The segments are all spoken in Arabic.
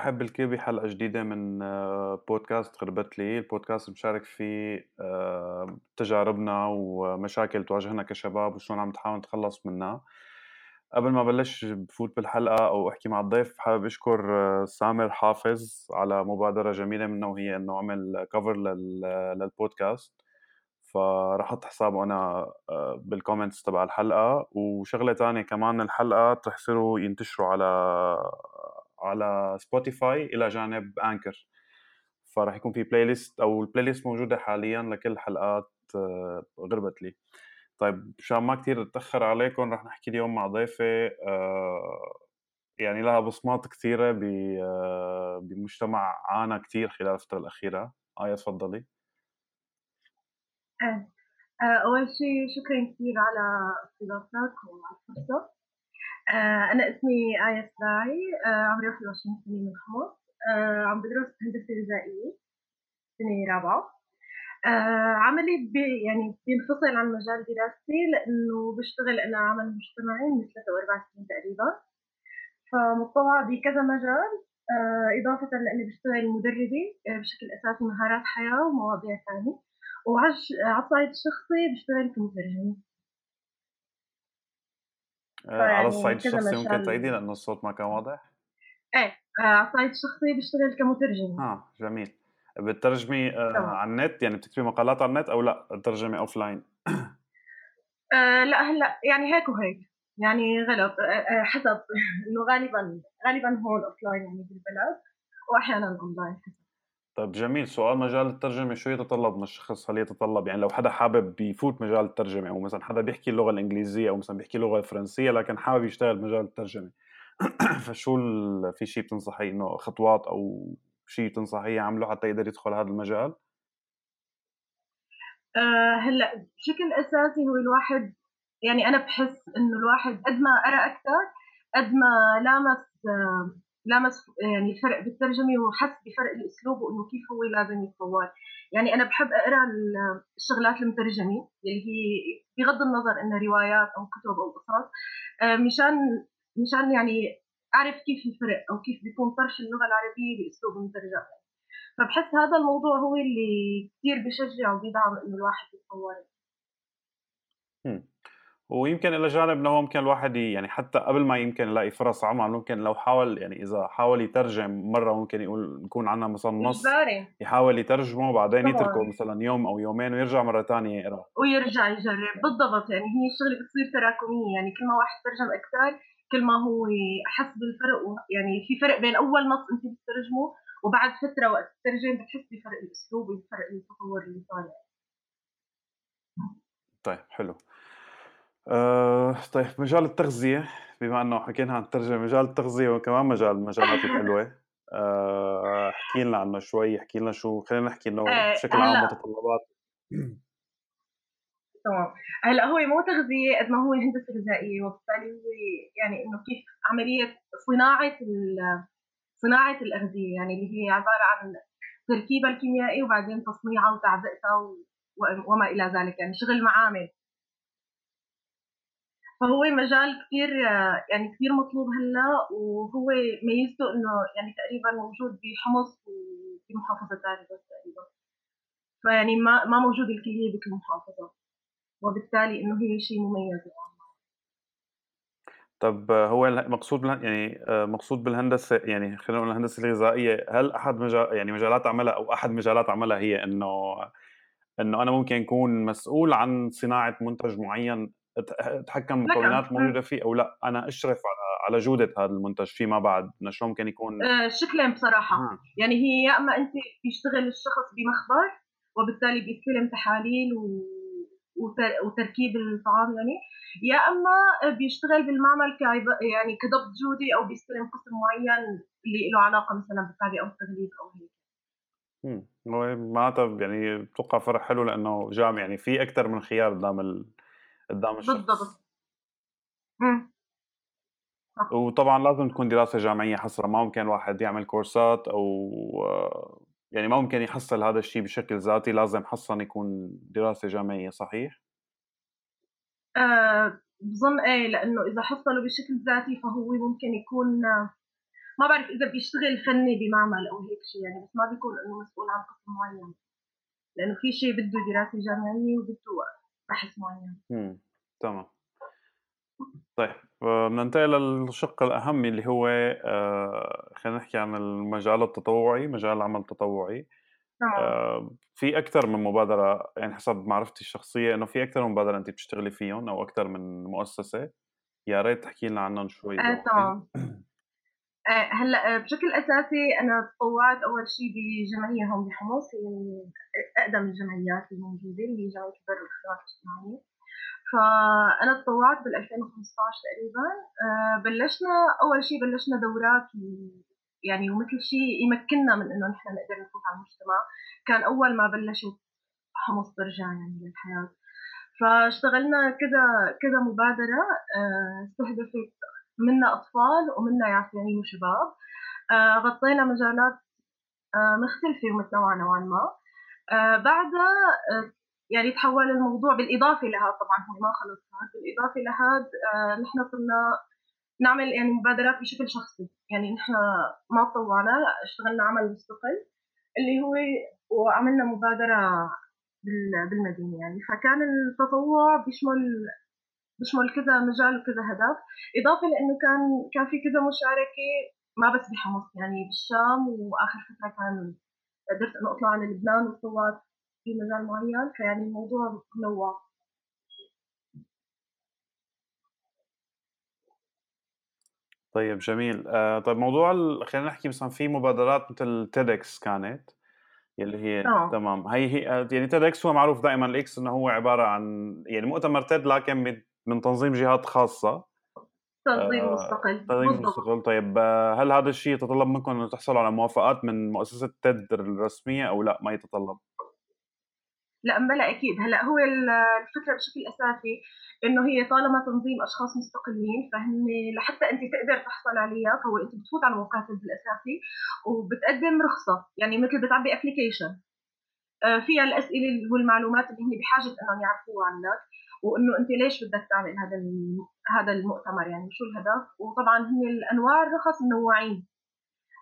نرحب بالكي بحلقة جديدة من بودكاست غربتلي، البودكاست مشارك في تجاربنا ومشاكل تواجهنا كشباب وشلون عم نحاول نتخلص منها. قبل ما بلش بفوت بالحلقة أو أحكي مع الضيف، حابب أشكر سامر حافظ على مبادرة جميلة منه، وهي أنه عمل كفر للبودكاست، فراح أحط حسابه أنا بالكومنتس تبع الحلقة. وشغلة تانية كمان، الحلقة رح يصيروا ينتشروا على سبوتيفاي إلى جانب أنكر، فرح يكون في بلاي ليست، أو البلاي ليست موجودة حاليا لكل حلقات غربتلي. طيب مشان ما كتير أتأخر عليكم، رح نحكي اليوم مع ضيفة يعني لها بصمات كثيرة بمجتمع عانى كتير خلال الفترة الأخيرة. آية تفضلي. أول شيء شكرا كثير على استضافتك وعلى الفرصة. أنا اسمي آية السباعي، عمري 21 سنة من حمص، عم بدرس هندسة غذائية سنة رابعة. عملي يعني بينفصل عن مجال دراستي، لأنه بشتغل أنا عمل مجتمعي من 43 سنة تقريبا، فمتطوعة بكذا مجال، إضافة لأني بشتغل مدربة بشكل أساسي مهارات حياة ومواضيع ثانية، وعلى الصعيد الشخصي بشتغل كمترجمة. على الصعيد الشخصي ممكن تعيدي لأنه الصوت ما كان واضح؟ إيه، على الصعيد الشخصي بشتغل كمترجمة. جميل. بتترجمي على النت، يعني بتكتبي مقالات على النت أو لا ترجمي أوفلاين؟ لا هلا يعني هيك وهيك، يعني غلط حسب إنه غالبا هون أوفلاين يعني بالبلد، وأحيانا أونلاين. طيب جميل. سؤال، مجال الترجمة شو يتطلب من الشخص؟ هل يتطلب يعني لو حدا حابب يفوت مجال الترجمة، أو مثلا حدا بيحكي اللغة الإنجليزية أو مثلا بيحكي اللغة الفرنسية لكن حابب يشتغل بمجال الترجمة، فشو في شيء بتنصحيه، إنه خطوات أو شيء تنصحيه يعمله حتى يقدر يدخل هذا المجال؟ هلا بشكل أساسي هو الواحد، يعني أنا بحس إنه الواحد قد ما قرأ أكثر قد ما لامس يعني الفرق بالترجمة، وحس بفرق الأسلوب وإنه كيف هو لازم يتطور. يعني أنا بحب أقرأ الشغلات المترجمة اللي هي بغض النظر إنها روايات أو كتب أو قصص، مشان يعني أعرف كيف الفرق أو كيف بيكون طرح اللغة العربية بأسلوب المترجم. فبحس هذا الموضوع هو اللي كتير بيشجع وبيدعم إنه الواحد يتطور. ويمكن إلى جانب أنه ممكن الواحد يعني حتى قبل ما يمكن يلاقي فرص عمل، ممكن لو حاول، يعني إذا حاول يترجم مرة ممكن يكون عنا مثلا نص يحاول يترجمه، وبعدين يتركه مثلا يوم أو يومين ويرجع مرة تانية يقرأ ويرجع يجرب. بالضبط، يعني هي الشغلة بتصير تراكمية، يعني كل ما واحد ترجم أكثر كل ما هو حس بالفرق، يعني في فرق بين أول نص أنت بتترجمه وبعد فترة وقت تترجم بتحس بفرق الأسلوب وفرق التطور اللي صار. طيب حلو. طيب مجال التغذية، بما أنه حكينا عن الترجمة، مجال التغذية وكمان مجالات الحلوة، احكي لنا عنه شوي، احكي لنا شو، خلينا نحكي إنه بشكل عام متطلبات. تمام. هلا هو مو تغذية قد ما هو هندسة غذائية، وبالتالي هو يعني إنه كيف عملية صناعة الأغذية، يعني اللي هي عبارة عن تركيبها الكيميائي وبعدين تصنيعها وتعبئتها وما إلى ذلك، يعني شغل معامل. فهو مجال كثير يعني كثير مطلوب هلا، وهو ميزته انه يعني تقريبا موجود بحمص وبمحافظه ثانيه تقريبا، فيعني ما موجود الكليه بكل محافظه، وبالتالي انه هي شيء مميز. طب هو مقصود يعني مقصود بالهندسه، يعني خلينا نقول الهندسه الغذائيه، هل احد مجالات عملها او احد مجالات عملها هي انه انا ممكن اكون مسؤول عن صناعه منتج معين، اتحكم مكونات موجوده فيه، او لا انا اشرف على جوده هذا المنتج فيما بعد؟ شو ممكن يكون شكلين بصراحه؟ يعني هي يا اما انت بيشتغل الشخص بمخبر وبالتالي بيستلم تحاليل وتركيب الطعام، يعني يا اما بيشتغل بالمعمل يعني كضبط جودي، او بيستلم قسم معين اللي له علاقه مثلا بالتعبئه او التغليف او هيك. معناتها يعني بتوقع فرق حلو، لانه جامع يعني في اكثر من خيار قدام الشخص. بالضبط. وطبعا لازم تكون دراسة جامعية حصرة، ما ممكن واحد يعمل كورسات أو يعني ما ممكن يحصل هذا الشيء بشكل ذاتي، لازم حصن يكون دراسة جامعية. صحيح؟ بظن لأنه إذا حصله بشكل ذاتي فهو ممكن يكون ما بعرف إذا بيشتغل فني بمعمل أو هيك شيء يعني، بس ما بيكون إنه مسؤول عن قسم معين، لأنه في شيء بده دراسة جامعية وبده بحث معين. تمام. طيب بننتقل للشق الأهم اللي هو خلينا نحكي عن المجال التطوعي، مجال العمل التطوعي. في أكثر من مبادرة يعني حسب معرفتي الشخصية إنه في أكثر من مبادرة أنت بتشتغلي فيهم أو أكثر من مؤسسة، يا ريت تحكي لنا عنهم شوي. تمام. هلا بشكل أساسي أنا تطوعت أول شيء بجمعية هون بحمص، من أقدم الجمعيات الموجودة اللي جمعية البر والخدمات الاجتماعية. فأنا تطوعت بال2015 تقريبا. بلشنا دورات يعني، ومثل شيء يمكننا من إنه نحن نقدر نفوت على المجتمع، كان أول ما بلشت حمص ترجع يعني للحياة. فاشتغلنا كذا مبادرة استهدفت منا أطفال ومنا يعفيانين وشباب، غطينا مجالات مختلفة ومتنوعة نوعا ما. بعدها يعني تحول الموضوع بالإضافة لهذا، طبعا هو ما خلص، بالإضافة لهذا نحن صرنا نعمل يعني مبادرات بشكل شخصي، يعني نحن ما طوعنا، اشتغلنا عمل مستقل اللي هو، وعملنا مبادرة بالمدينة يعني. فكان التطوع بيشمل كذا مجال وكذا هدف، إضافة لأنه كان في كذا مشاركة ما بس بحمص يعني، بالشام، وآخر فترة كان قدرت أن أطلع على لبنان وطوعت في مجال معين، فيعني الموضوع متنوع. طيب جميل. طيب موضوع خلينا نحكي مثلا في مبادرات مثل TEDx كانت اللي هي تمام، هي يعني TEDx هو معروف دائما الإكس إنه هو عبارة عن يعني مؤتمر TED لكن من تنظيم جهات خاصة، تنظيم مستقل. تنظيم مستقل. طيب هل هذا الشيء يتطلب منكم إنه تحصلوا على موافقات من مؤسسة TED الرسمية أو لا ما يتطلب؟ لا بلا أكيد. هلا هو الفكرة بشكل أساسي إنه هي طالما تنظيم أشخاص مستقلين، فهم لحتى أنت تقدر تحصل عليها، فهو أنت بتفوت على موقعك الأساسي وبتقدم رخصة، يعني مثل بتعبي أبليكيشن فيها الأسئلة والمعلومات اللي هي بحاجة إنهم يعرفوها عنك، وإنه أنت ليش بدك تعمل هذا المؤتمر، يعني شو الهدف. وطبعا هي الأنواع الرخص منوعين،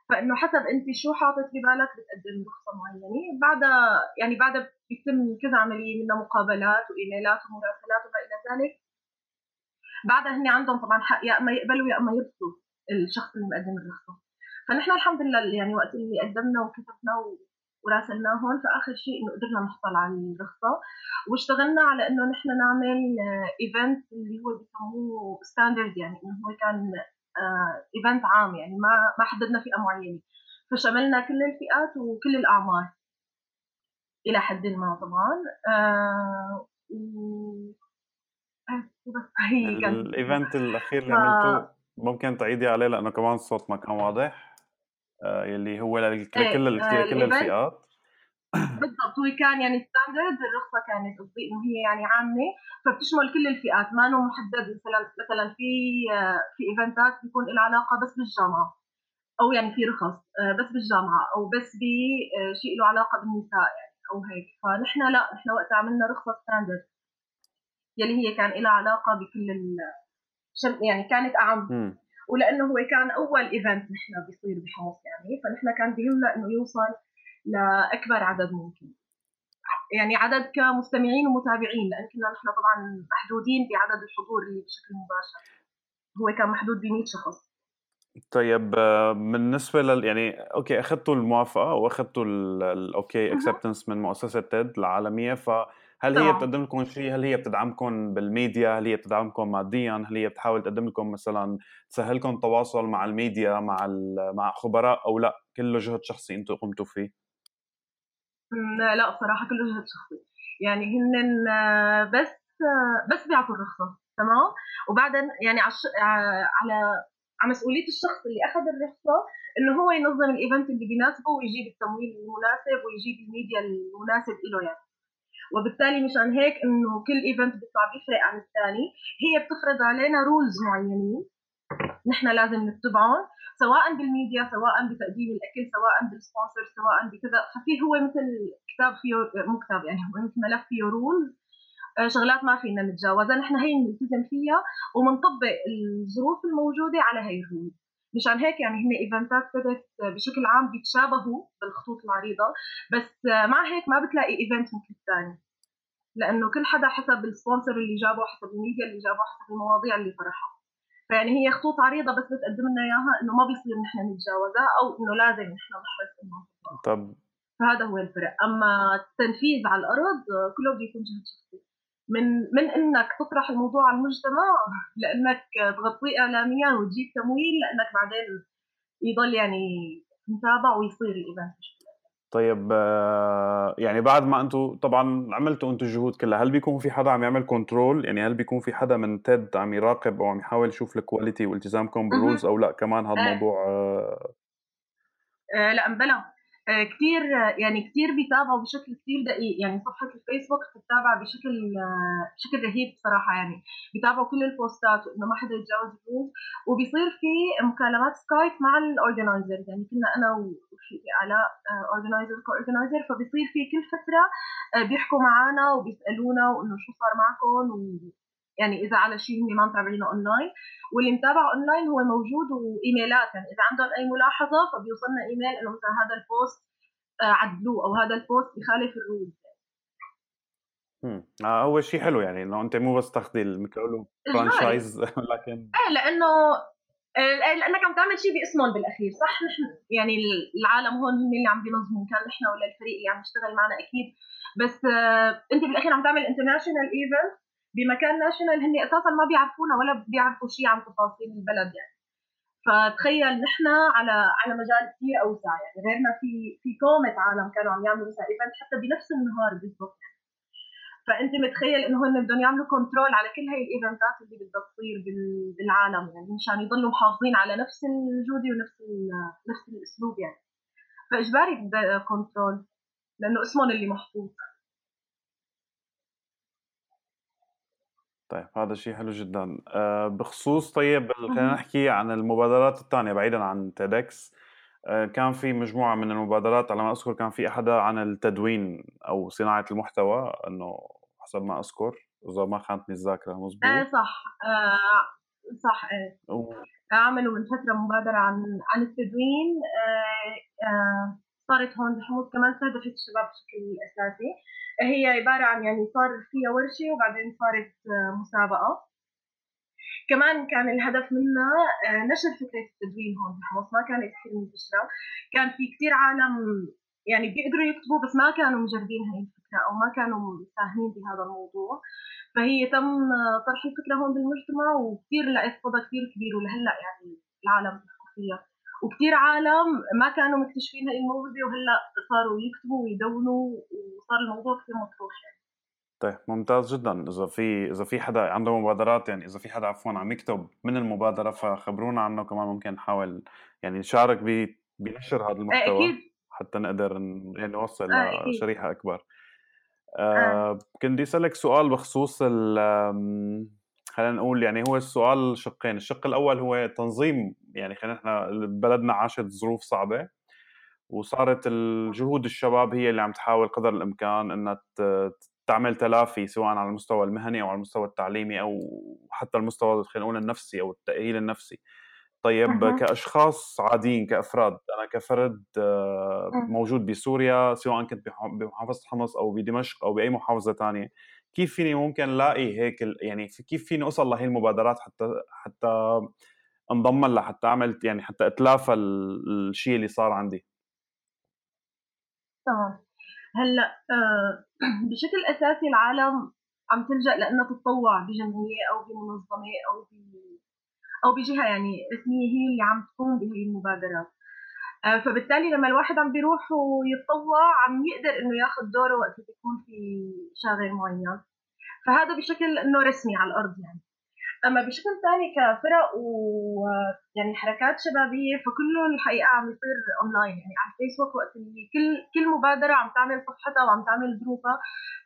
فإنه حسب أنت شو حاطط ببالك بتقدم رخصة معينة. بعدها بيتم كذا عملية من مقابلات وإيميلات ومراسلات وما إلى ذلك. بعدها هني عندهم طبعا حق يا ما يقبلوا يا ما يرفضوا الشخص اللي مقدم الرخصة. فنحن الحمد لله يعني وقت اللي قدمنا وكتبنا وراسلناهم، فآخر شيء إنه قدرنا نحصل على الرخصة، واشتغلنا على إنه نحن نعمل إيفنت اللي هو بيسموه ستاندرد، يعني إنه هو كان إيفنت عام، يعني ما حددنا فئة معينة، فشملنا كل الفئات وكل الأعمار إلى حد ما طبعاً. الإيفنت الأخير اللي عملته ممكن تعيدي عليه لأنه كمان الصوت ما كان واضح، اللي هو كل الفئات بالضبط. هو كان يعني ستاندرد، الرخصة كانت قصدي إنه هي يعني عامة، فبتشمل كل الفئات، ما إنه محدد. مثلا في إيفنتات بيكون لها علاقة بس بالجامعة، أو يعني في رخص بس بالجامعة، أو بس بشيء له علاقة بالنساء يعني أو هيك. فنحن لا، نحن وقت عملنا رخصة ستاندرد يلي هي كان لها علاقة بكل يعني كانت أعم، ولأنه هو كان أول إيفنت نحن بيصير بحمص يعني، فنحن كان بيهمنا إنه يوصل لأكبر عدد ممكن، يعني عدد كمستمعين ومتابعين، لأن كنا نحن طبعاً محدودين بعدد الحضور اللي بشكل مباشر، هو كان محدود ب100 شخص. طيب بالنسبة يعني أوكي أخذتوا الموافقة وأخذتوا الأوكي acceptance من مؤسسة TED العالمية، فهل هي بتقدم لكم شيء؟ هل هي بتدعمكم بالميديا؟ هل هي بتدعمكم مادياً؟ هل هي بتحاول تقدم لكم مثلاً تسهلكم التواصل مع الميديا مع خبراء أو لا؟ كله جهد شخصي أنتوا قمتوا فيه؟ لا بصراحة كله جهد شخصي، يعني هن بس بيعطوا الرخصة تمام، وبعدين يعني على مسؤولية الشخص اللي أخذ الرخصة إنه هو ينظم الإيفنت اللي بيناسبه، ويجيب التمويل المناسب، ويجيب الميديا المناسب إله يعني. وبالتالي مشان هيك إنه كل إيفنت بيطلع بيفرق عن الثاني، هي بتفرض علينا رولز معينين نحن لازم نتبعهم، سواء بالميديا، سواء بتقديم الأكل، سواء بالسبونسر، سواء بكذا. ففيه هو مثل كتاب فيه مكتب، يعني هو مثل ملف فيه رولز، شغلات ما فينا نتجاوزها، نحن هي نلتزم فيها، ومنطبق الظروف الموجودة على هاي الرولز. مشان هيك يعني هن ايفنتات تيدx بشكل عام بيتشابهوا بالخطوط العريضه، بس مع هيك ما بتلاقي ايفنت مثل الثاني، لانه كل حدا حسب السبونسر اللي جابه، حسب الميديا اللي جابه، حسب المواضيع اللي طرحها. فيعني هي خطوط عريضه بس بتقدم لنا اياها انه ما بيصير نحن نتجاوزها او انه لازم نحن نحرص انه طب فهذا هو الفرق. اما التنفيذ على الارض كله بده يكون جهد شخصي، من انك تطرح الموضوع على المجتمع، لانك تغطيه اعلاميا وتجيب تمويل، لانك بعدين يضل يعني متابع ويصير الايفنت. طيب يعني بعد ما انتم طبعا عملتوا انتم الجهود كلها، هل بيكون في حدا عم يعمل كنترول؟ يعني هل بيكون في حدا من تيد عم يراقب او عم يحاول يشوف الكواليتي والتزامكم بالرولز او لا؟ كمان هذا الموضوع لا مبلا كتير، يعني كتير بيتابعوا بشكل كتير دقيق. يعني صفحة الفيسبوك بتتابع بشكل رهيب صراحة، يعني بيتابعوا كل البوستات وإنه ما حدا يتجاوز الحدود، وبيصير في مكالمات سكايب مع الأورجنايزر. يعني كنا أنا وشيء علاء أورجنايزر كأورجنايزر، فبيصير في كل فترة بيحكوا معنا وبيسألونا وإنه شو صار معكم، يعني إذا على شيء هم ما متابعينه أونلاين، واللي متابعه أونلاين هو موجود، وإيميلات يعني إذا عندهم أي ملاحظة فبيوصلنا إيميل إنه مثلا هذا البوست عدلوه أو هذا البوست بخالف الرول. هو شيء حلو، يعني إنه أنت مو بس تاخذي المكولو فرانشايز، لكن لأنك عم تعمل شيء باسمهم بالأخير، صح؟ نحن يعني العالم هون هم اللي عم بينظموا، كان نحن ولا الفريق اللي عم يشتغل معنا أكيد، بس أنت بالأخير عم تعمل international event بمكان ناشونال هن أساساً ما بيعرفونا ولا بيعرفوا شيء عن تفاصيل البلد. يعني فتخيل نحن على مجال كتير أوسع، يعني غيرنا في كومة عالم كانوا عم يعملوا مثلا إيفنت حتى بنفس النهار بالضبط. فأنت متخيل إنه هن بدهم يعملوا كنترول على كل هاي الإيفنتات اللي بدها تصير بالعالم، يعني مشان يضلوا محافظين على نفس الجودة ونفس الأسلوب. يعني فإجباري بدأ كنترول لأنه اسمهم اللي محفوظ. طيب هذا شيء حلو جدا. بخصوص طيب خلينا نحكي عن المبادرات الثانية بعيدا عن TEDx. كان في مجموعة من المبادرات على ما أذكر، كان في أحدها عن التدوين أو صناعة المحتوى، إنه حسب ما أذكر إذا ما خانتني الذاكرة مزبوط. صح. عملوا من فترة مبادرة عن التدوين، صارت هون بحمص كمان، استهدفت الشباب بشكل أساسي. هي عبارة عن يعني صار فيها ورشة وبعدين صارت مسابقة. كمان كان الهدف منها نشر فكرة التدوين هون بحمص، ما كانت كثير منتشرة. كان في كتير عالم يعني بيقدروا يكتبوا بس ما كانوا مجردين هاي الفكرة أو ما كانوا فاهمين بهذا الموضوع، فهي تم طرح الفكرة هون بالمجتمع وكتير لقيت صدى كتير كبير، ولهلأ يعني العالم بيحكوا فيها، وكتير عالم ما كانوا مكتشفين هاي الموهبة وهلأ صاروا يكتبوا ويدونوا وصار الموضوع كتير مطروح. يعني طيب ممتاز جدا. إذا في حدا عنده مبادرات، يعني إذا في حدا عم يكتب من المبادرة فخبرونا عنه، كمان ممكن نحاول يعني نشارك بنشر هذا المحتوى حتى نقدر نوصل لشريحة أكبر. كنت أسألك سؤال بخصوص خلينا نقول، يعني هو السؤال شقين. الشق الأول هو تنظيم، يعني خلينا احنا بلدنا عاشت ظروف صعبة وصارت الجهود الشباب هي اللي عم تحاول قدر الإمكان أنها تعمل تلافي سواء على المستوى المهني أو على المستوى التعليمي أو حتى المستوى خلينا نقول النفسي أو التأهيل النفسي. طيب كأشخاص عاديين، كأفراد، أنا كفرد موجود بسوريا سواء كنت بمحافظة حمص أو بدمشق أو بأي محافظة تانية، كيف فيني ممكن لاقي هيك يعني كيف فيني أوصل لهي المبادرات حتى انضم لها، حتى أعمل يعني حتى أتلافى الشيء اللي صار عندي؟ طبعا هلأ بشكل أساسي العالم عم تلجأ لأنها تتطوع بجمعية أو بمنظمة أو بجهة يعني رسمية هي اللي عم تقوم بهي المبادرات. فبالتالي لما الواحد عم بيروح ويتطوع عم يقدر إنه ياخذ دوره وقت يكون في شغل معين، فهذا بشكل إنه رسمي على الأرض. يعني أما بشكل ثاني كفرق ويعني حركات شبابية فكله الحقيقة عم يصير أونلاين، يعني على الفيسبوك، وقت اللي كل مبادرة عم تعمل صفحتها وعم تعمل جروبها،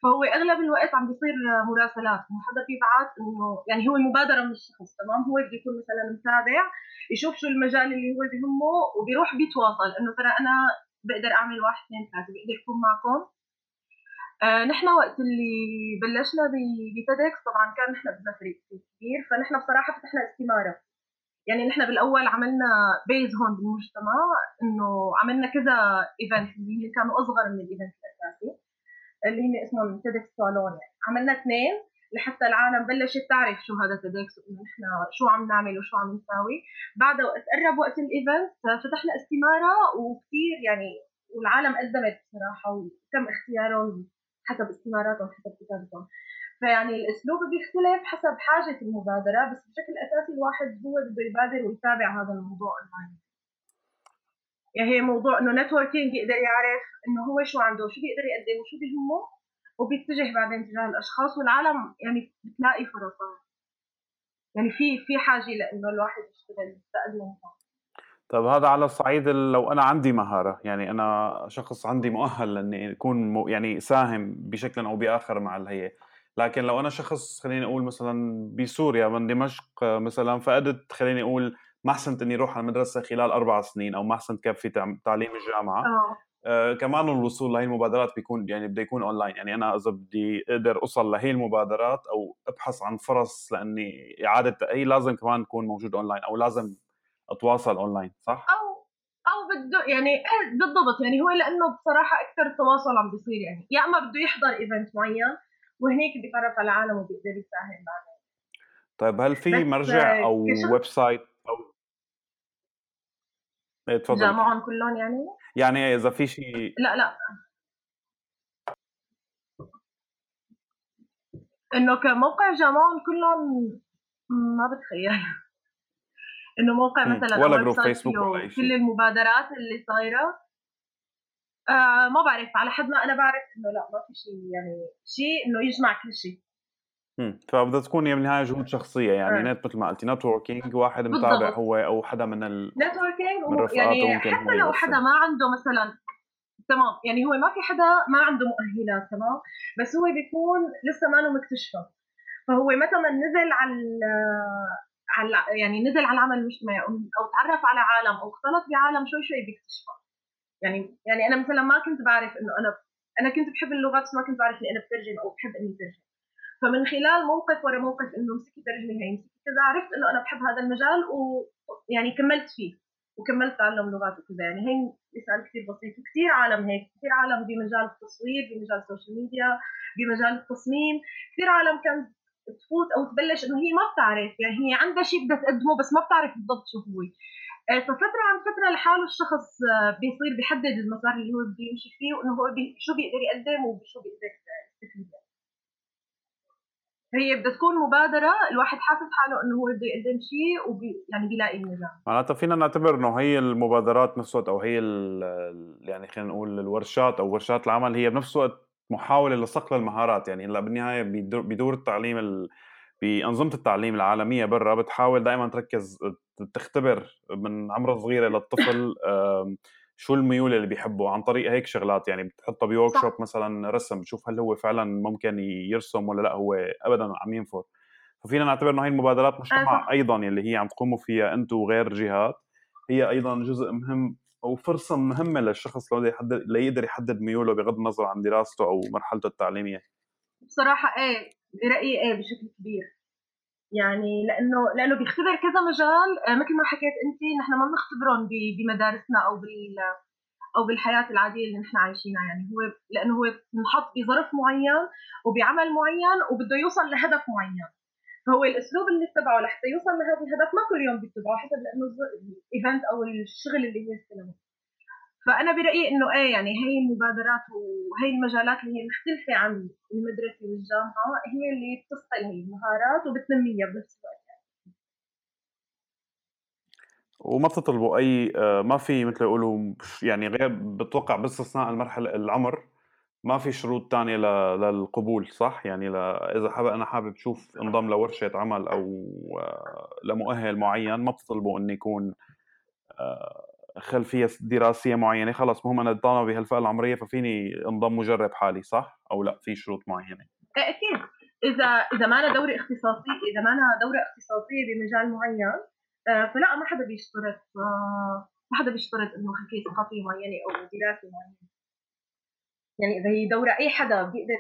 فهو أغلب الوقت عم بيصير مراسلات، إنه حدا بيبعت إنه يعني هو المبادرة من الشخص، تمام، هو بده يكون مثلا متابع يشوف شو المجال اللي هو بهمه وبيروح بيتواصل إنه ترى أنا بقدر أعمل 1 2 3 بقدر أكون معكم. نحن وقت اللي بلشنا بتيدx طبعا كان نحن بدنا فريق كبير، فنحن بصراحة فتحنا استمارة، يعني نحن بالأول عملنا بيز هون بالمجتمع إنه عملنا كذا إيفنت اللي كانوا أصغر من الإيفنت الأساسي اللي هي اسمه TEDx صالون. عملنا 2 لحتى العالم بلشت تعرف شو هذا TEDx وإنه نحن شو عم نعمل وشو عم نساوي. بعد قرب وقت الإيفنت فتحنا استمارة وكثير يعني والعالم قدمت صراحة وتم اختيارهم حسب استماراتهم حسب كتابتهم. فيعني الأسلوب بيختلف حسب حاجة المبادرة، بس بشكل أساسي الواحد هو بده يبادر ويتابع هذا الموضوع أونلاين. يعني هي موضوع إنه نتوركينج يقدر يعرف إنه هو شو عنده شو بيقدر يقدم وشو بيهمه وبيتجه بعدين تجاه الأشخاص والعالم. يعني بتلاقي فرصات، يعني في حاجة لإنه الواحد يشتغل يستقدم. طب هذا على الصعيد لو أنا عندي مهارة، يعني أنا شخص عندي مؤهل إني أكون يعني ساهم بشكل أو بآخر مع الهيئة، لكن لو أنا شخص خليني أقول مثلا بسوريا من دمشق مثلا فقدت خليني أقول ما حسنت أني أروح على المدرسة خلال 4 سنين أو ما حسنت كيف في تعليم الجامعة. كمان الوصول لهي المبادرات بيكون يعني بده يكون أونلاين. يعني أنا إذا بدي أقدر أوصل لهي المبادرات أو أبحث عن فرص لأني إعادة تأهيل لازم كمان أكون موجود أونلاين أو لازم أتواصل أونلاين، صح؟ أو بده يعني بالضبط. يعني هو لأنه بصراحة أكثر التواصل عم بيصير، يعني يا أما بده يحضر إيفنت معين وهنيك بيتعرف على العالم وبيقدر يساهم بعدين. طيب هل في مرجع أو ويب سايت أو جامعهم كلهم يعني إذا في شيء لا إنه كموقع جامعهم كلهم ما بتخيل إنه موقع مثلا ولا جروب فيسبوك ولا شيء كل المبادرات اللي صايرة. ما بعرف، على حد ما أنا بعرف إنه لا ما في شيء يعني شيء إنه يجمع كل شيء. فبدها تكون يعني بالنهاية جهود شخصية، يعني نت مثل ما قلتي نتوركينج، واحد متابع هو أو حدا من نتوركينج يعني حتى لو حدا ما عنده مثلا تمام، يعني هو ما في حدا ما عنده مؤهلات تمام، بس هو بيكون لسه ما له مكتشفه، فهو مثلا نزل على يعني نزل على العمل المجتمعي أو تعرف على عالم أو اختلط بعالم شوي بيكتشفه. يعني أنا مثلا ما كنت بعرف إنه أنا كنت بحب اللغات بس ما كنت بعرف إني أنا بترجم أو بحب إني ترجم، فمن خلال موقف ورا موقف إنه مسكي ترجمة هاي مسكي كذا عرفت إنه أنا بحب هذا المجال ويعني كملت فيه وكملت تعلم لغات وكذا. يعني هاي مثال كتير بسيط، كتير عالم هيك، كتير عالم بمجال التصوير، بمجال السوشيال ميديا، بمجال التصميم، كتير عالم كانت تفوت أو تبلش إنه هي ما بتعرف، يعني هي عندها شيء بدها تقدمه بس ما بتعرف بالضبط شو هو. ففترة عن فترة لحاله الشخص بيصير بيحدد المسار اللي هو بيمشي فيه وإنه هو شو بيقدر يقدم وشو بيقدر يستفيد. هي بدها تكون مبادرة الواحد حاسس حاله إنه هو بده يقدم شيء يعني بيلاقي النجاح. معناتها فينا نعتبر إنه هي المبادرات نفس الوقت أو هي يعني خلينا نقول الورشات أو ورشات العمل هي بنفس الوقت محاولة لصقل المهارات. يعني هلا بالنهاية بيدور التعليم بأنظمة التعليم العالمية برا بتحاول دائما تركز تختبر من عمر صغيرة للطفل شو الميول اللي بيحبه عن طريق هيك شغلات. يعني بتحطه بوركشوب مثلا رسم، بتشوف هل هو فعلا ممكن يرسم ولا لا هو أبدا عم ينفر. ففينا نعتبر إنه هاي المبادرات مجتمع أيضا اللي هي عم تقوموا فيها أنتوا وغير جهات هي أيضا جزء مهم أو فرصة مهمة للشخص لو يقدر يحدد ميوله بغض النظر عن دراسته أو مرحلته التعليمية. بصراحة برأيي بشكل كبير، يعني لأنه بيختبر كذا مجال. مثل ما حكيت أنت، نحن ما بنختبرهم بمدارسنا أو بالحياة العادية اللي نحن عايشينها. يعني هو لأنه هو بنحط بظرف معين وبعمل معين وبده يوصل لهدف معين، فهو الأسلوب اللي اتبعه لحتى يوصل لهذا الهدف ما كل يوم بيتبعه حسب لأنه الإيفنت أو الشغل اللي هو يستلمه. فأنا برأيي إنه يعني هاي المبادرات وهي المجالات اللي هي مختلفة عن المدرسة والجامعة هي اللي بتصقل هي المهارات وبتنميها بنفس الوقت، وما بتطلبوا أي ما في مثل يقولوا يعني غير بتوقع باستثناء المرحلة العمر ما في شروط تانية للقبول، صح؟ يعني إذا أنا حابب شوف انضم لورشة عمل أو لمؤهل معين ما بتطلبوا إن يكون خلفية دراسية معينة، خلاص مهم أنا ضامن بهالفئة العمرية ففيني انضم وجرب حالي، صح؟ أو لا في شروط معينة؟ أكيد. إذا ما أنا دورة اختصاصية بمجال معين فلا ما حدا بيشترط إنه خلفية ثقافية معينة أو دراسة معينة. يعني إذا هي دورة أي حدا بيقدر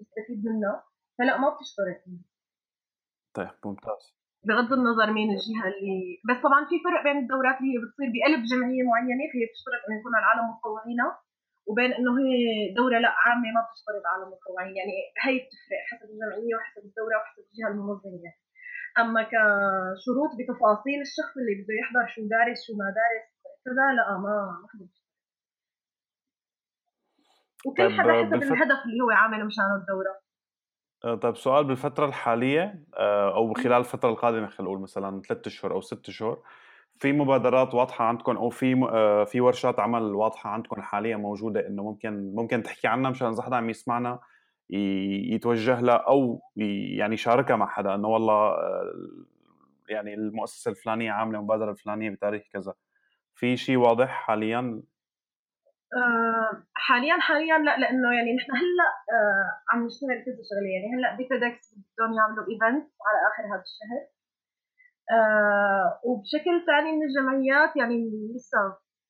يستفيد منها فلا ما بتشترط. طيب ممتاز. بغض النظر مين الجهه اللي، بس طبعا في فرق بين الدورات اللي هي بتصير بقلب جمعيه معينه، فهي بتشترط انه يكون العالم متطوعينها، وبين انه هي دوره لا عامه ما بتشترط عالم متطوعين. يعني هي بتفرق حسب الجمعيه وحسب الدوره وحسب الجهه المنظمه. اما كشروط بتفاصيل الشخص اللي بده يحضر شو دارس شو ما دارس كذا لا ما حدا. وكل حدا حسب الهدف اللي هو عامله مشان الدوره. طيب سؤال، بالفترة الحالية أو خلال الفترة القادمة، خلينا نقول مثلاً 3 أشهر أو 6 أشهر، في مبادرات واضحة عندكم أو في ورشات عمل واضحة عندكم حاليا موجودة إنه ممكن تحكي عنها مشان إذا حدا عم يسمعنا يتوجه لها أو يعني يشاركها مع حدا إنه والله يعني المؤسسة الفلانية عاملة مبادرة الفلانية بتاريخ كذا؟ في شيء واضح حاليا؟ حاليا لا، لانه يعني نحن هلا عم نشتغل كذا شغله. يعني هلا بتيدكس بدهم يعملوا ايفنت على اخر هذا الشهر، وبشكل ثاني من الجمعيات يعني لسه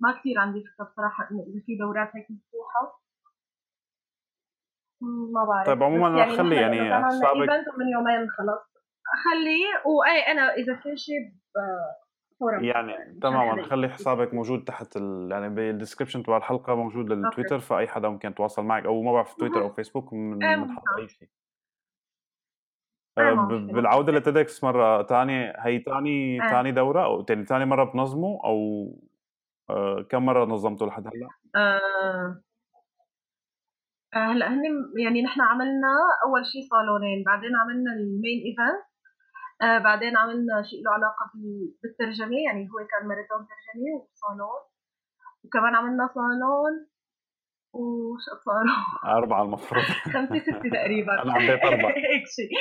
ما كثير عندي فكره بصراحه انه في دورات هيك مفتوحه، ما بعرف. طيب عموما يعني خلي يعني صعب من يومين خلص خليه، واي انا اذا في شيء يعني تماما خلي حسابك موجود تحت يعني بالديسكربشن تبع الحلقه موجود للتويتر، فاي حدا ممكن يتواصل معك، او ما بعرف تويتر او فيسبوك من حط اي شيء. بالعوده لتيدكس مره ثانيه، هي ثاني دوره او ثاني مره بنظمه، او كم مره نظمته لحد هلا؟ هلا يعني نحن عملنا اول شيء صالونين، بعدين عملنا المين ايفنت، بعدين عملنا شيء له علاقة بالترجمة، يعني هو كان ماراثون ترجمة وصالون، وكمان عملنا صالون وشق صالون 4 المفروض 5-6 تقريبا. أنا عملت 4 هيك شيء.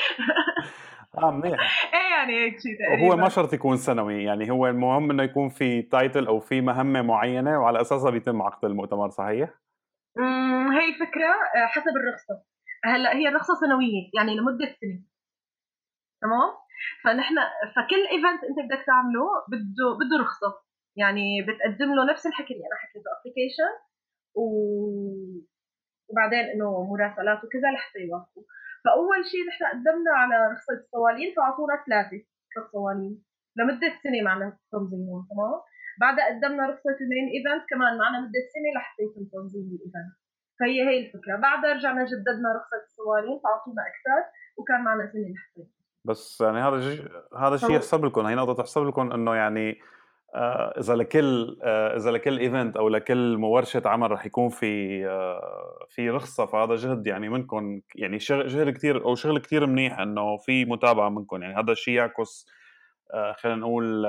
منيح. يعني هيك شيء تقريبا. هو ما شرط يكون سنوي، يعني هو المهم إنه يكون في تايتل أو في مهمة معينة وعلى أساسها بيتم عقد المؤتمر، صحيح؟ هي فكرة حسب الرخصة. هلا هي الرخصة سنوية يعني لمدة سنة. تمام، فكل ايفنت انت بدك تعمله بده رخصه، يعني بتقدم له نفس الحكي اللي انا حكيته، ابلكيشن وبعدين انه مراسلات وكذا لحتى يوافقوا. فاول شيء نحن قدمنا على رخصه الصوالين، فاعطونا 3 صوالين لمده سنه معنا تنظيمهم. تمام، بعد قدمنا رخصه المين ايفنت كمان معنا مده سنه لحتى يتم تنظيم الايفنت. فهي الفكره. بعدها رجعنا جددنا رخصه الصوالين فاعطونا اكثر، وكان معنا سنه لحتى. بس يعني هذا الشيء يحسب لكم، هي نقطه تحسب لكم انه يعني اذا لكل ايفنت او لكل ورشه عمل رح يكون في رخصه، فهذا جهد يعني منكم، يعني جهد كثير او شغل كثير منيح انه في متابعه منكم. يعني هذا الشيء يعكس خلينا نقول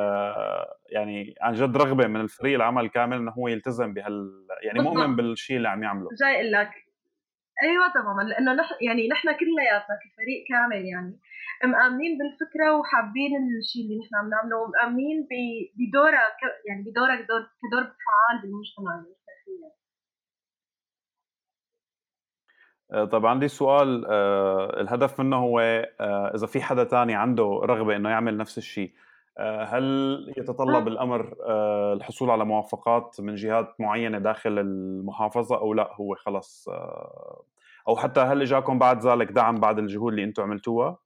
يعني عن جد رغبه من الفريق العمل كامل انه هو يلتزم بهال، يعني مؤمن بالشيء اللي عم يعمله. جاي اقول لك ايوه تماما، لانه نحن كلياتنا كفريق كامل يعني مآمنين بالفكره وحابين الشيء اللي نحن عم نعمله، ومآمنين بدوره يعني بدوره كدور فعال بالمجتمع. طبعا عندي سؤال، الهدف منه هو اذا في حدا تاني عنده رغبه انه يعمل نفس الشيء، هل يتطلب الأمر الحصول على موافقات من جهات معينة داخل المحافظة أو لا هو خلص؟ أو حتى هل إجاكم بعد ذلك دعم بعد الجهود اللي أنتم عملتوها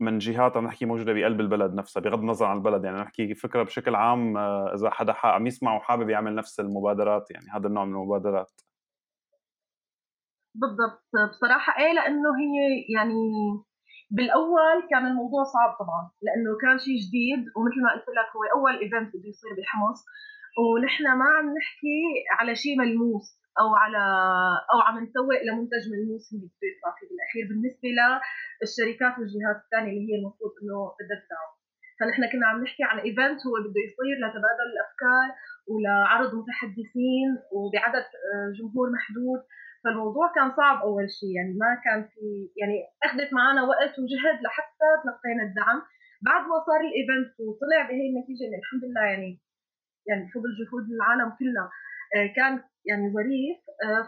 من جهات عم نحكي موجودة بقلب البلد نفسها بغض النظر عن البلد؟ يعني نحكي فكرة بشكل عام، إذا حدا عم يسمع وحابب يعمل نفس المبادرات، يعني هذا النوع من المبادرات. بالضبط. بصراحة لأنه هي يعني بالأول كان الموضوع صعب طبعاً، لأنه كان شيء جديد، ومثل ما قلت لك هو أول إيفنت بده يصير بحمص، ونحن ما عم نحكي على شيء ملموس أو عم نسوق لمنتج ملموس اللي بده يطلع فيه بالأخير بالنسبة للشركات والجهات الثانية اللي هي المفروض إنه بدها تدعم. فنحن كنا عم نحكي عن إيفنت هو بده يصير لتبادل الأفكار ولعرض متحدثين وبعدد جمهور محدود، فالموضوع كان صعب أول شيء. يعني ما كان في، يعني أخذت معنا وقت وجهد لحتى تلقينا الدعم. بعد ما صار الإيفنت وطلع بهي النتيجة اللي الحمد لله يعني فوق الجهود العالم كلها كان يعني ظريف،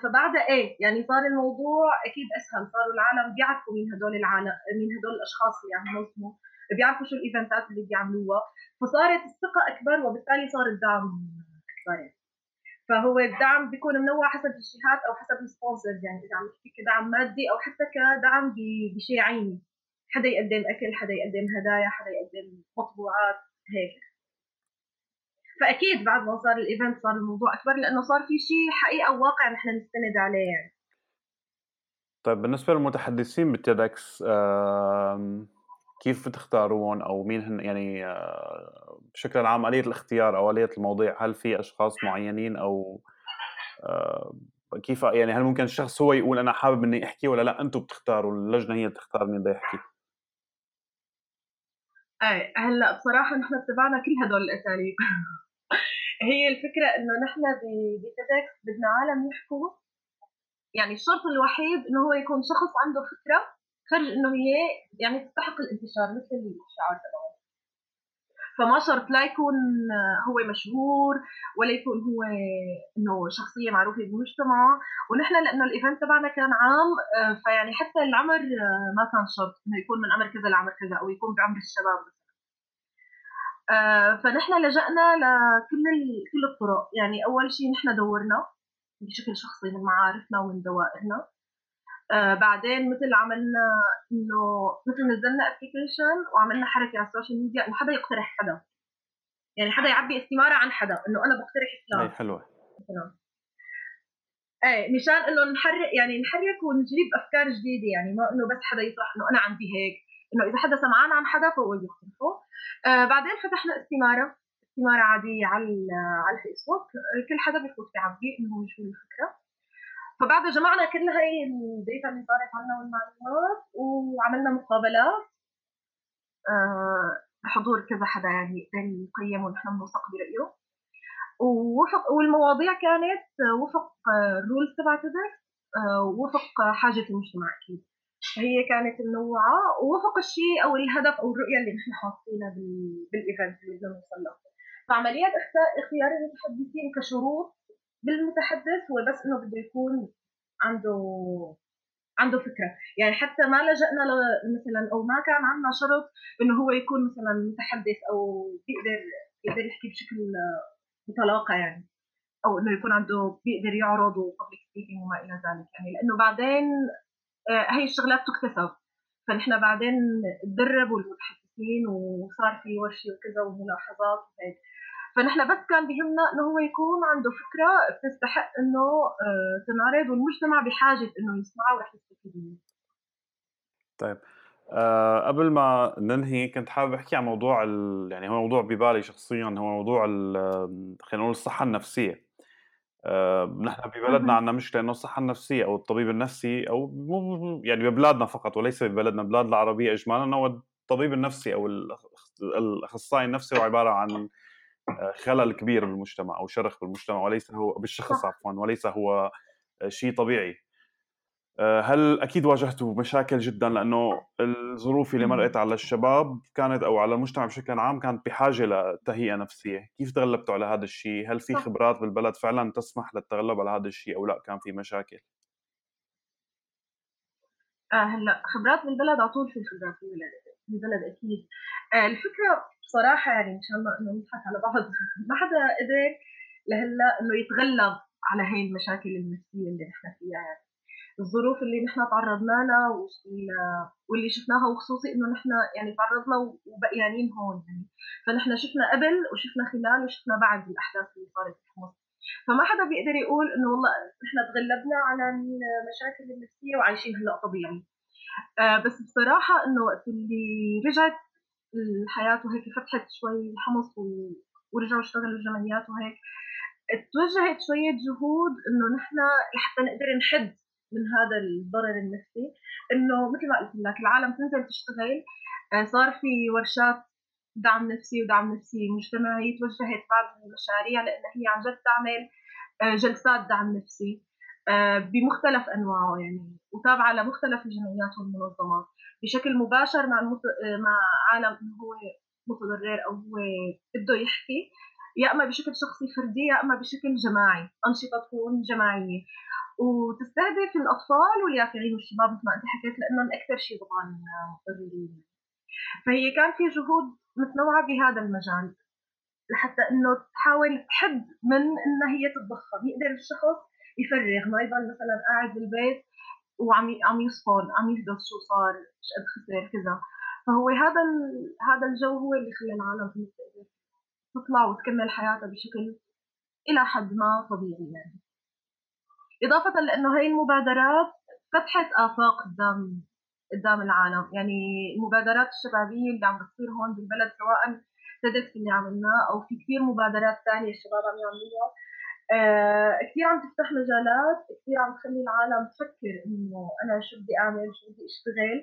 فبعدها يعني صار الموضوع أكيد أسهل. صاروا العالم بيعرفوا من هدول الأشخاص اللي عم ينظموا، بيعرفوا شو الإيفنتات اللي بيعملوها، فصارت الثقة أكبر، وبالتالي صار الدعم أكبر. فهو الدعم بيكون منوع حسب الجهات أو حسب السبونسر، يعني إذا عم نحكي كدعم مادي أو حتى كدعم بشيء عيني. حدا يقدم أكل، حدا يقدم هدايا، حدا يقدم مطبوعات هيك. فأكيد بعد ما صار الإيفنت صار الموضوع أكبر، لأنه صار في شيء حقيقة وواقع نحن نستند عليه يعني. طيب بالنسبة للمتحدثين بالتيدكس كيف بتختارون أو مين هن يعني بشكل عام آلية الاختيار أو آلية الموضوع؟ هل في أشخاص معينين أو كيف يعني هل ممكن الشخص هو يقول أنا حابب إني أحكي ولا لا أنتوا بتختاروا اللجنة هي تختار مين بده يحكي؟ أي هلا بصراحة نحن اتبعنا كل هدول الأساليب. هي الفكرة إنه نحن بتيدكس بدنا عالم يحكوا، يعني الشرط الوحيد إنه هو يكون شخص عنده فكرة خرج إنه هي يعني تستحق الانتشار مثل الشعار تبعه. فما شرط لا يكون هو مشهور ولا يكون هو إنه شخصية معروفة بالمجتمع، ونحن لأنه الإيفنت تبعنا كان عام فيعني حتى العمر ما كان شرط إنه يكون من عمر كذا لعمر كذا أو يكون بعمر الشباب. فنحن لجأنا لكل الطرق، يعني أول شيء نحن دورنا بشكل شخصي من معارفنا ومن دوائرنا، بعدين مثل عملنا إنه مثل نزلنا أبليكيشن وعملنا حركة على السوشيال ميديا إنه حدا يقترح حدا، يعني حدا يعبي استمارة عن حدا إنه أنا بقترح فلان. أي حلوة. إيه مشان إنه نحرك، يعني نحرك ونجيب أفكار جديدة، يعني ما إنه بس حدا يطرح إنه أنا عندي هيك، إنه إذا حدا سمعان عن حدا فهو يقترحه. بعدين فتحنا استمارة عادية على الفيسبوك، كل حدا بيفوت بيعبي إنه شو الفكرة. فبعد جمعنا كل هاي الداتا اللي صارت عنا والمعلومات وعملنا مقابلات، حضور كذا حدا يعني يقيم ونحن نوثق برأيه، ووفق والمواضيع كانت وفق الرولز تبع تيدكس وفق حاجة المجتمع. أكيد هي كانت النوعة ووفق الشيء أو الهدف أو الرؤية اللي نحن حاطينها بالإيفنت اللي بدنا نوصل له. فعملية اختيار المتحدثين كشروط بالمتحدث هو بس إنه بده يكون عنده فكرة، يعني حتى ما لجأنا مثلا أو ما كان عندنا شرط إنه هو يكون مثلا متحدث أو يقدر يحكي بشكل بطلاقة، يعني أو إنه يكون عنده بيقدر يعرض وpublic speaking وما إلى ذلك، يعني لأنه بعدين هاي الشغلات تكتسب. فنحن بعدين تدربوا المتحدثين وصار في ورشة وكذا وملاحظات وهيك. فنحن بس كان بهمنا إنه هو يكون عنده فكرة بتستحق إنه تنعرض والمجتمع بحاجة إنه يسمعه ورح يستفيد منه. طيب قبل ما ننهي كنت حابب أحكي عن موضوع يعني هو موضوع ببالي شخصياً، هو موضوع خلينا نقول الصحة النفسية. نحن ببلدنا عنا مشكلة إنه الصحة النفسية أو الطبيب النفسي أو يعني ببلادنا فقط وليس ببلدنا، بلاد العربية إجمالاً إنه الطبيب النفسي أو الأخصائي النفسي هو عبارة عن خلل كبير بالمجتمع أو شرخ بالمجتمع وليس هو بالشخص عفواً وليس هو شيء طبيعي. هل أكيد واجهتوا مشاكل جداً لأنه الظروف اللي مرقت على الشباب كانت أو على المجتمع بشكل عام كانت بحاجة لتهيئة نفسية؟ كيف تغلبتوا على هذا الشيء؟ هل في خبرات بالبلد فعلاً تسمح للتغلب على هذا الشيء أو لا كان في مشاكل؟ هلا خبرات بالبلد عطول في خبرات بالبلد أكيد. الفكرة بصراحة يعني إن شاء الله إنه نضحك على بعض، ما حدا قدر لهلا إنه يتغلب على هاي المشاكل النفسية اللي نحن فيها، يعني الظروف اللي نحن تعرضنا لها واللي شفناها، وخصوصي إنه نحن يعني تعرضنا وبقيانين هون، يعني فنحن شفنا قبل وشفنا خلال وشفنا بعد الأحداث اللي صارت في حمص. فما حدا بيقدر يقول إنه والله نحن تغلبنا على المشاكل النفسية وعايشين هلا طبيعي. بس بصراحة إنه وقت اللي رجعت الحياة وهيك فتحت شوي حمص ورجعوا اشتغلوا الجمعيات وهيك، اتوجهت شوية جهود إنه نحن حتى نقدر نحد من هذا الضرر النفسي. إنه مثل ما قلت لك العالم تنزل تشتغل، صار في ورشات دعم نفسي ودعم نفسي مجتمعي، توجهت بعض المشاريع لأن هي عن جد تعمل جلسات دعم نفسي بمختلف أنواعه، يعني وتابعة لمختلف الجمعيات والمنظمات بشكل مباشر مع عالم هو متضرر أو هو بده يحكي، يا إما بشكل شخصي فردي يا إما بشكل جماعي، أنشطة تكون جماعية وتستهدف الأطفال واليافعين والشباب مثل ما أنت حكيت لأنهم أكثر شيء طبعاً مضطرين. فهي كان في جهود متنوعة بهذا المجال لحتى إنه تحاول تحد من إنها هي تتضخم، يقدر الشخص يفرغ ما يضل مثلاً قاعد بالبيت وعم يصفن، عم يحدث شو صار، شقد خسر كذا. فهو هذا الجو هو اللي خلى العالم في التقدير تطلع وتكمل حياتها بشكل إلى حد ما طبيعي يعني. إضافة لأنه هاي المبادرات فتحت آفاق قدام العالم، يعني المبادرات الشبابية اللي عم بتصير هون بالبلد سواء TEDx اللي عملناه أو في كثير مبادرات تانية الشباب عم يعملوها، كثير عم تفتح مجالات، كثير عم تخلي العالم تفكر إنه أنا شو بدي أعمل، شو بدي أشتغل،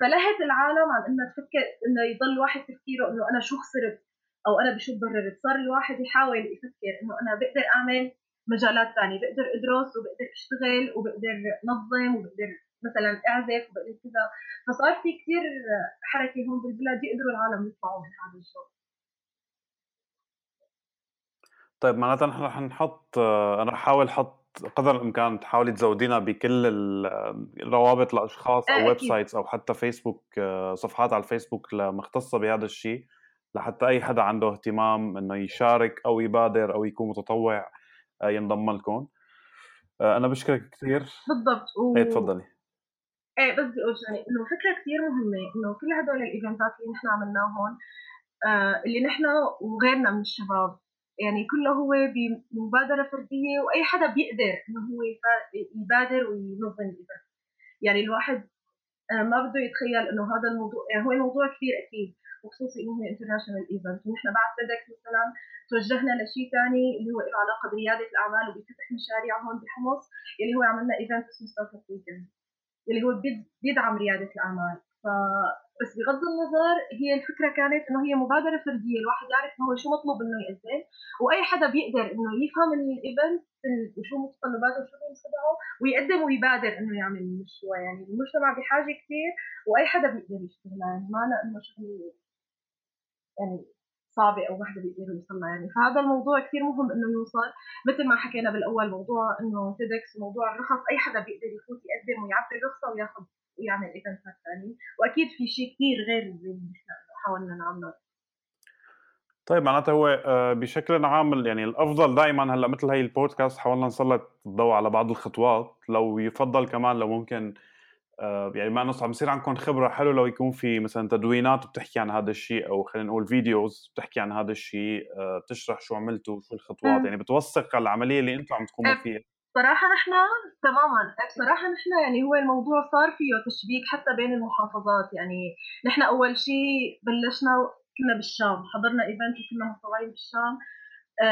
فلهت العالم عن إنه تفكر إنه يضل واحد تفكيره إنه أنا شو خسرت أو أنا بشو تضررت. صار الواحد يحاول يفكر إنه أنا بقدر أعمل مجالات تانية، بقدر أدرس وبقدر أشتغل وبقدر نظم وبقدر مثلا أعزف وبقدر كذا. فصار في كثير حركة هون بالبلاد يقدروا العالم يطلعوا من هذا الشغل. طيب معناتها نحن رح نحط، أنا رح أحاول أحط قدر الإمكان تحاولي تزودينا بكل الروابط لأشخاص أو ويب سايتس أو حتى فيسبوك، صفحات على الفيسبوك مختصة بهذا الشيء، لحتى أي حدا عنده اهتمام إنه يشارك أو يبادر أو يكون متطوع ينضم لكم. أنا بشكرك كثير. بالضبط. تفضلي. بس بدي أقول يعني إنه فكرة كثير مهمة إنه كل هدول الإيفنتات اللي نحن عملناهم اللي نحن وغيرنا من الشباب يعني كله هو بمبادرة فردية، وأي حدا بيقدر إنه هو يبادر وينظم الإيفنت. يعني الواحد ما بده يتخيل إنه هذا الموضوع، يعني هو الموضوع كثير أكيد وخصوصي إنه هو international event، ونحن بعد TEDx مثلا توجهنا لشيء ثاني اللي هو له علاقة بريادة الأعمال وبيفتح مشاريع هون بحمص، اللي هو عملنا event اسمه Start Up Weekend اللي هو بيدعم ريادة الأعمال. بس بغض النظر هي الفكرة كانت إنه هي مبادرة فردية، الواحد يعرف إنه شو مطلوب إنه يقدم، وأي حدا بيقدر إنه يفهم الإيفنت وشو متطلباته وشو بينسبعه ويقدم ويبادر إنه يعمل مشروع. يعني المجتمع بحاجة كتير وأي حدا بيقدر يشتغلها، يعني ما أنا إنه شغل يعني صعب أو واحدة بيقدر يوصلها يعني. فهذا الموضوع كتير مهم إنه يوصل، مثل ما حكينا بالأول موضوع إنه TEDx وموضوع الرخص، أي حدا بيقدر يفوت يقدم ويعبر رخصة وياخذ ويعمل إيفنتات ثانية، وأكيد في شيء كثير غير اللي نحن حاولنا نعمله. طيب معناته هو بشكل عام يعني الأفضل دائما هلا مثل هاي البودكاست حاولنا نسلط الضوء على بعض الخطوات. لو يفضل كمان لو ممكن يعني ما نصعب نصير عندكم خبرة حلو لو يكون في مثلا تدوينات بتحكي عن هذا الشيء، أو خلينا نقول فيديوز بتحكي عن هذا الشيء، بتشرح شو عملتوا وشو الخطوات، يعني بتوثق العملية اللي أنتم عم تكونوا فيها. صراحة نحن يعني هو الموضوع صار فيه تشبيك حتى بين المحافظات. يعني نحن أول شيء بلشنا كنا بالشام، حضرنا إيفنت وكنا متطوعين بالشام،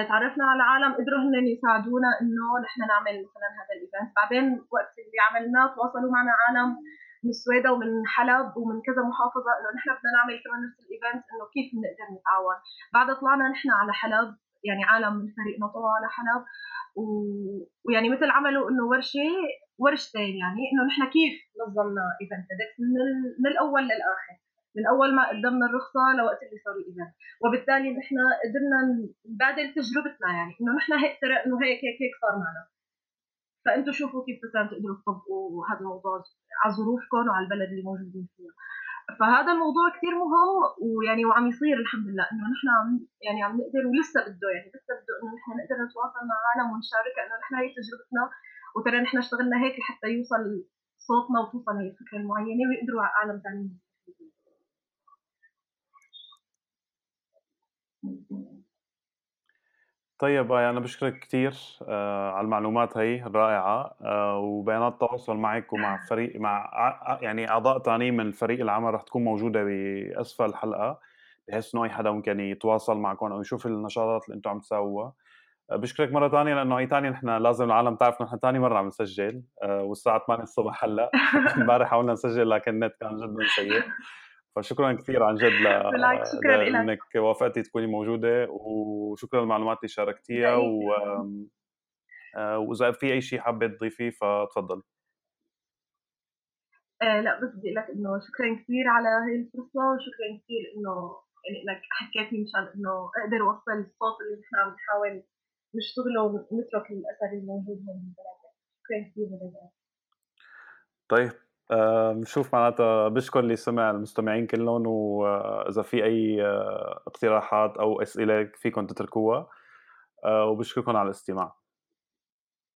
تعرفنا على العالم، قدروا هن يساعدونا إنه نحن نعمل مثلا هذا الإيفنت. بعدين وقت اللي عملناه تواصلوا معنا عالم من السويدة ومن حلب ومن كذا محافظة إنه نحن بدنا نعمل كمان نفس الإيفنت، إنه كيف بنقدر نتعاون. بعد طلعنا نحن على حلب، يعني عالم من فريقنا طلعوا على حلب ويعني مثل عملوا إنه ورشتين، يعني إنه نحن كيف نظمنا إيفنت TEDx من الأول للآخر، من أول ما قدمنا الرخصة لوقت اللي صار الإيفنت. وبالتالي نحن قدرنا نبادل تجربتنا، يعني إنه نحن هيك ترى إنه هيك صار معنا، فأنتوا شوفوا كيف تقدروا تطبقوا هذا الموضوع على ظروفكم وعلى البلد اللي موجودين فيها. فهذا الموضوع كتير مهم ويعني وعم يصير الحمد لله إنه نحن عم نقدر، ولسه بده يعني لسه بده إنه نحن نقدر نتواصل مع العالم ونشارك إنه نحن هي تجربتنا وترى نحن اشتغلنا هيك لحتى يوصل صوتنا وتوصل هي الفكرة المعينة ويقدروا على العالم ثاني. طيب أنا بشكرك كتير على المعلومات هاي الرائعة وبيانات التواصل معك ومع فريق مع يعني أعضاء تاني من فريق العمل رح تكون موجودة بأسفل الحلقة بحيث إنه أي حدا ممكن يتواصل معكم أو يشوف النشاطات اللي أنتم عم تسووها. بشكرك مرة تانية لأنه أي تاني نحن لازم العالم تعرف نحن تاني مرة عم نسجل والساعة 8 الصبح هلا. امبارح حاولنا نسجل لكن النت كان جدا سيء، فشكرا كثير عن جد لأنك وافقتي تكوني موجودة، وشكرا للمعلومات اللي شاركتيها. وإذا في أي شيء حابة تضيفيه فتفضل. لا بس بدي لك إنه شكرا كثير على هاي الفرصة، وشكرا كثير إنه لك حكيتي مشان إنه أقدر أوصل الصوت اللي نحن عم نحاول نشتغله ونترك الأثر الموجود هون بالبلد. شكرا كثير لك. طيب نشوف معناتها بشكر اللي سمع المستمعين كلهم، وإذا في أي اقتراحات أو أسئلة فيكم تتركوها، وبشكركم على الاستماع.